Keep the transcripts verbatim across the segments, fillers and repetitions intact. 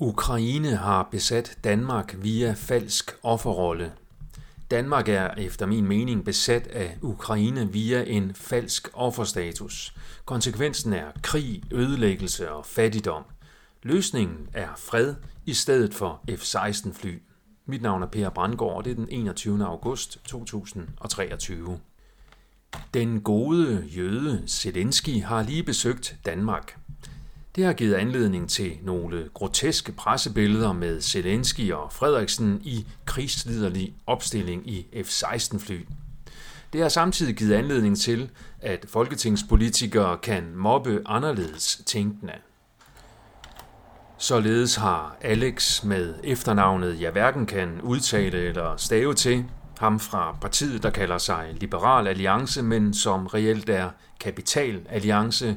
Ukraine har besat Danmark via falsk offerrolle. Danmark er efter min mening besat af Ukraine via en falsk offerstatus. Konsekvensen er krig, ødelæggelse og fattigdom. Løsningen er fred i stedet for F seksten fly. Mit navn er Per Brandgaard, og det er den enogtyvende august to tusind treogtyve. Den gode jøde Zelensky har lige besøgt Danmark. Det har givet anledning til nogle groteske pressebilleder med Zelensky og Frederiksen i krigsliderlig opstilling i F seksten fly. Det har samtidig givet anledning til, at folketingspolitikere kan mobbe anderledes tænkende. Således har Alex med efternavnet, jeg hverken kan udtale eller stave til, ham fra partiet, der kalder sig Liberal Alliance, men som reelt er Kapital Alliance,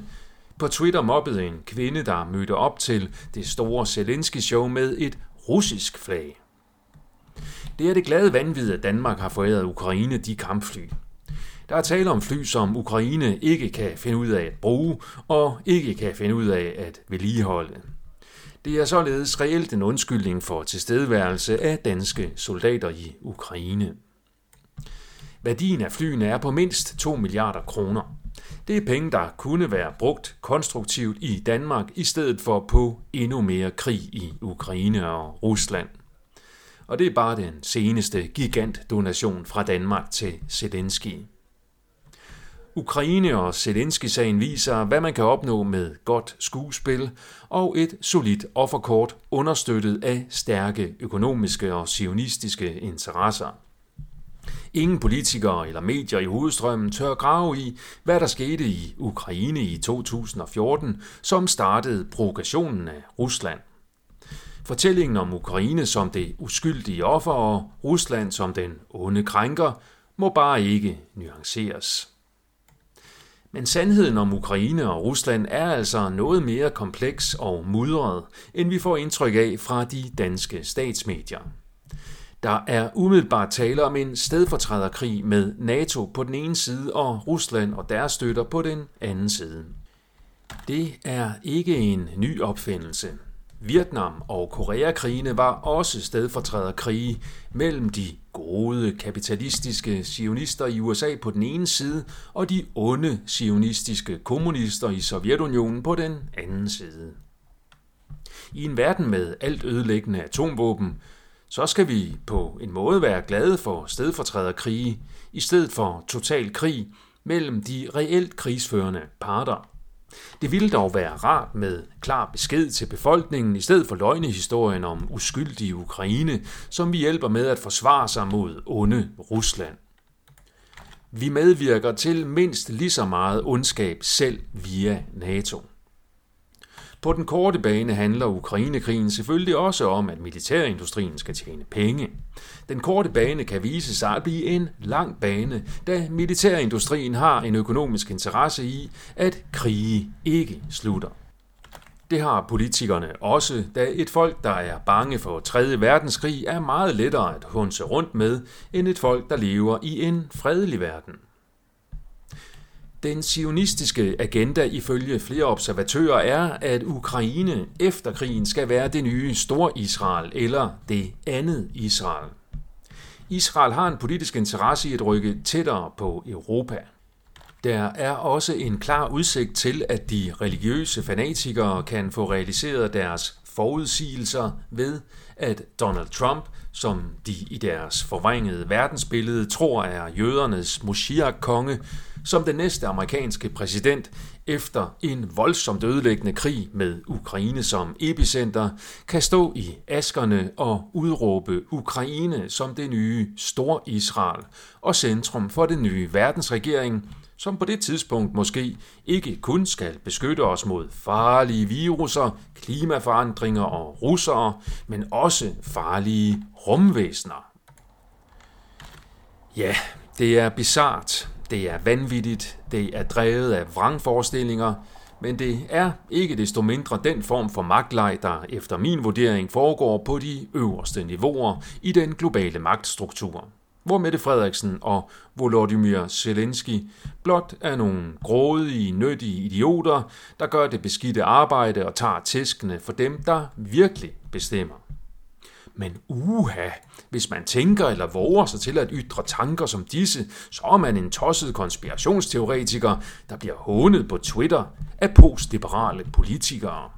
på Twitter mobbede en kvinde, der mødte op til det store Zelensky-show med et russisk flag. Det er det glade vanvid, at Danmark har foræret Ukraine de kampfly. Der er tale om fly, som Ukraine ikke kan finde ud af at bruge og ikke kan finde ud af at vedligeholde. Det er således reelt en undskyldning for tilstedeværelse af danske soldater i Ukraine. Værdien af flyene er på mindst to milliarder kroner. Det er penge, der kunne være brugt konstruktivt i Danmark, i stedet for på endnu mere krig i Ukraine og Rusland. Og det er bare den seneste gigantdonation fra Danmark til Zelensky. Ukraine og Zelensky-sagen viser, hvad man kan opnå med godt skuespil og et solidt offerkort understøttet af stærke økonomiske og zionistiske interesser. Ingen politikere eller medier i hovedstrømmen tør grave i, hvad der skete i Ukraine i to tusind og fjorten, som startede provokationen af Rusland. Fortællingen om Ukraine som det uskyldige offer og Rusland som den onde krænker må bare ikke nuanceres. Men sandheden om Ukraine og Rusland er altså noget mere kompleks og mudret, end vi får indtryk af fra de danske statsmedier. Der er umiddelbart tale om en stedfortræderkrig med NATO på den ene side og Rusland og deres støtter på den anden side. Det er ikke en ny opfindelse. Vietnam- og Koreakrigene var også stedfortræderkrige mellem de gode kapitalistiske zionister i U S A på den ene side og de onde zionistiske kommunister i Sovjetunionen på den anden side. I en verden med alt ødelæggende atomvåben, så skal vi på en måde være glade for stedfortræderkrige i stedet for total krig mellem de reelt krigsførende parter. Det ville dog være rart med klar besked til befolkningen i stedet for løgnehistorien om uskyldige Ukraine, som vi hjælper med at forsvare sig mod onde Rusland. Vi medvirker til mindst lige så meget ondskab selv via NATO. På den korte bane handler Ukrainekrigen selvfølgelig også om, at militærindustrien skal tjene penge. Den korte bane kan vise sig at blive en lang bane, da militærindustrien har en økonomisk interesse i, at krige ikke slutter. Det har politikerne også, da et folk, der er bange for tredje verdenskrig, er meget lettere at hunse rundt med, end et folk, der lever i en fredelig verden. Den zionistiske agenda ifølge flere observatører er, at Ukraine efter krigen skal være det nye Stor-Israel eller det andet Israel. Israel har en politisk interesse i at rykke tættere på Europa. Der er også en klar udsigt til, at de religiøse fanatikere kan få realiseret deres forudsigelser ved, at Donald Trump, som de i deres forvrængede verdensbillede tror er jødernes Moshiach-konge, som den næste amerikanske præsident efter en voldsomt ødelæggende krig med Ukraine som epicenter, kan stå i askerne og udråbe Ukraine som det nye Stor-Israel og centrum for den nye verdensregering, som på det tidspunkt måske ikke kun skal beskytte os mod farlige viruser, klimaforandringer og russere, men også farlige rumvæsener. Ja, det er bizart. Det er vanvittigt, det er drevet af vrangforestillinger, men det er ikke desto mindre den form for magtleg, der efter min vurdering foregår på de øverste niveauer i den globale magtstruktur, hvor Mette Frederiksen og Volodymyr Zelensky blot er nogle grådige, nyttige idioter, der gør det beskidte arbejde og tager tæskene for dem, der virkelig bestemmer. Men uha, hvis man tænker eller våger sig til at ytre tanker som disse, så er man en tosset konspirationsteoretiker, der bliver hånet på Twitter af postliberale politikere.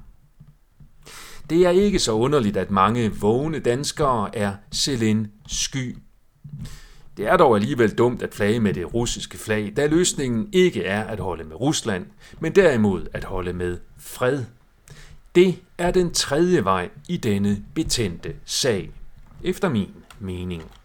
Det er ikke så underligt, at mange vågne danskere er Zelensky. Det er dog alligevel dumt at flage med det russiske flag, da løsningen ikke er at holde med Rusland, men derimod at holde med fred. Det er den tredje vej i denne betændte sag, efter min mening.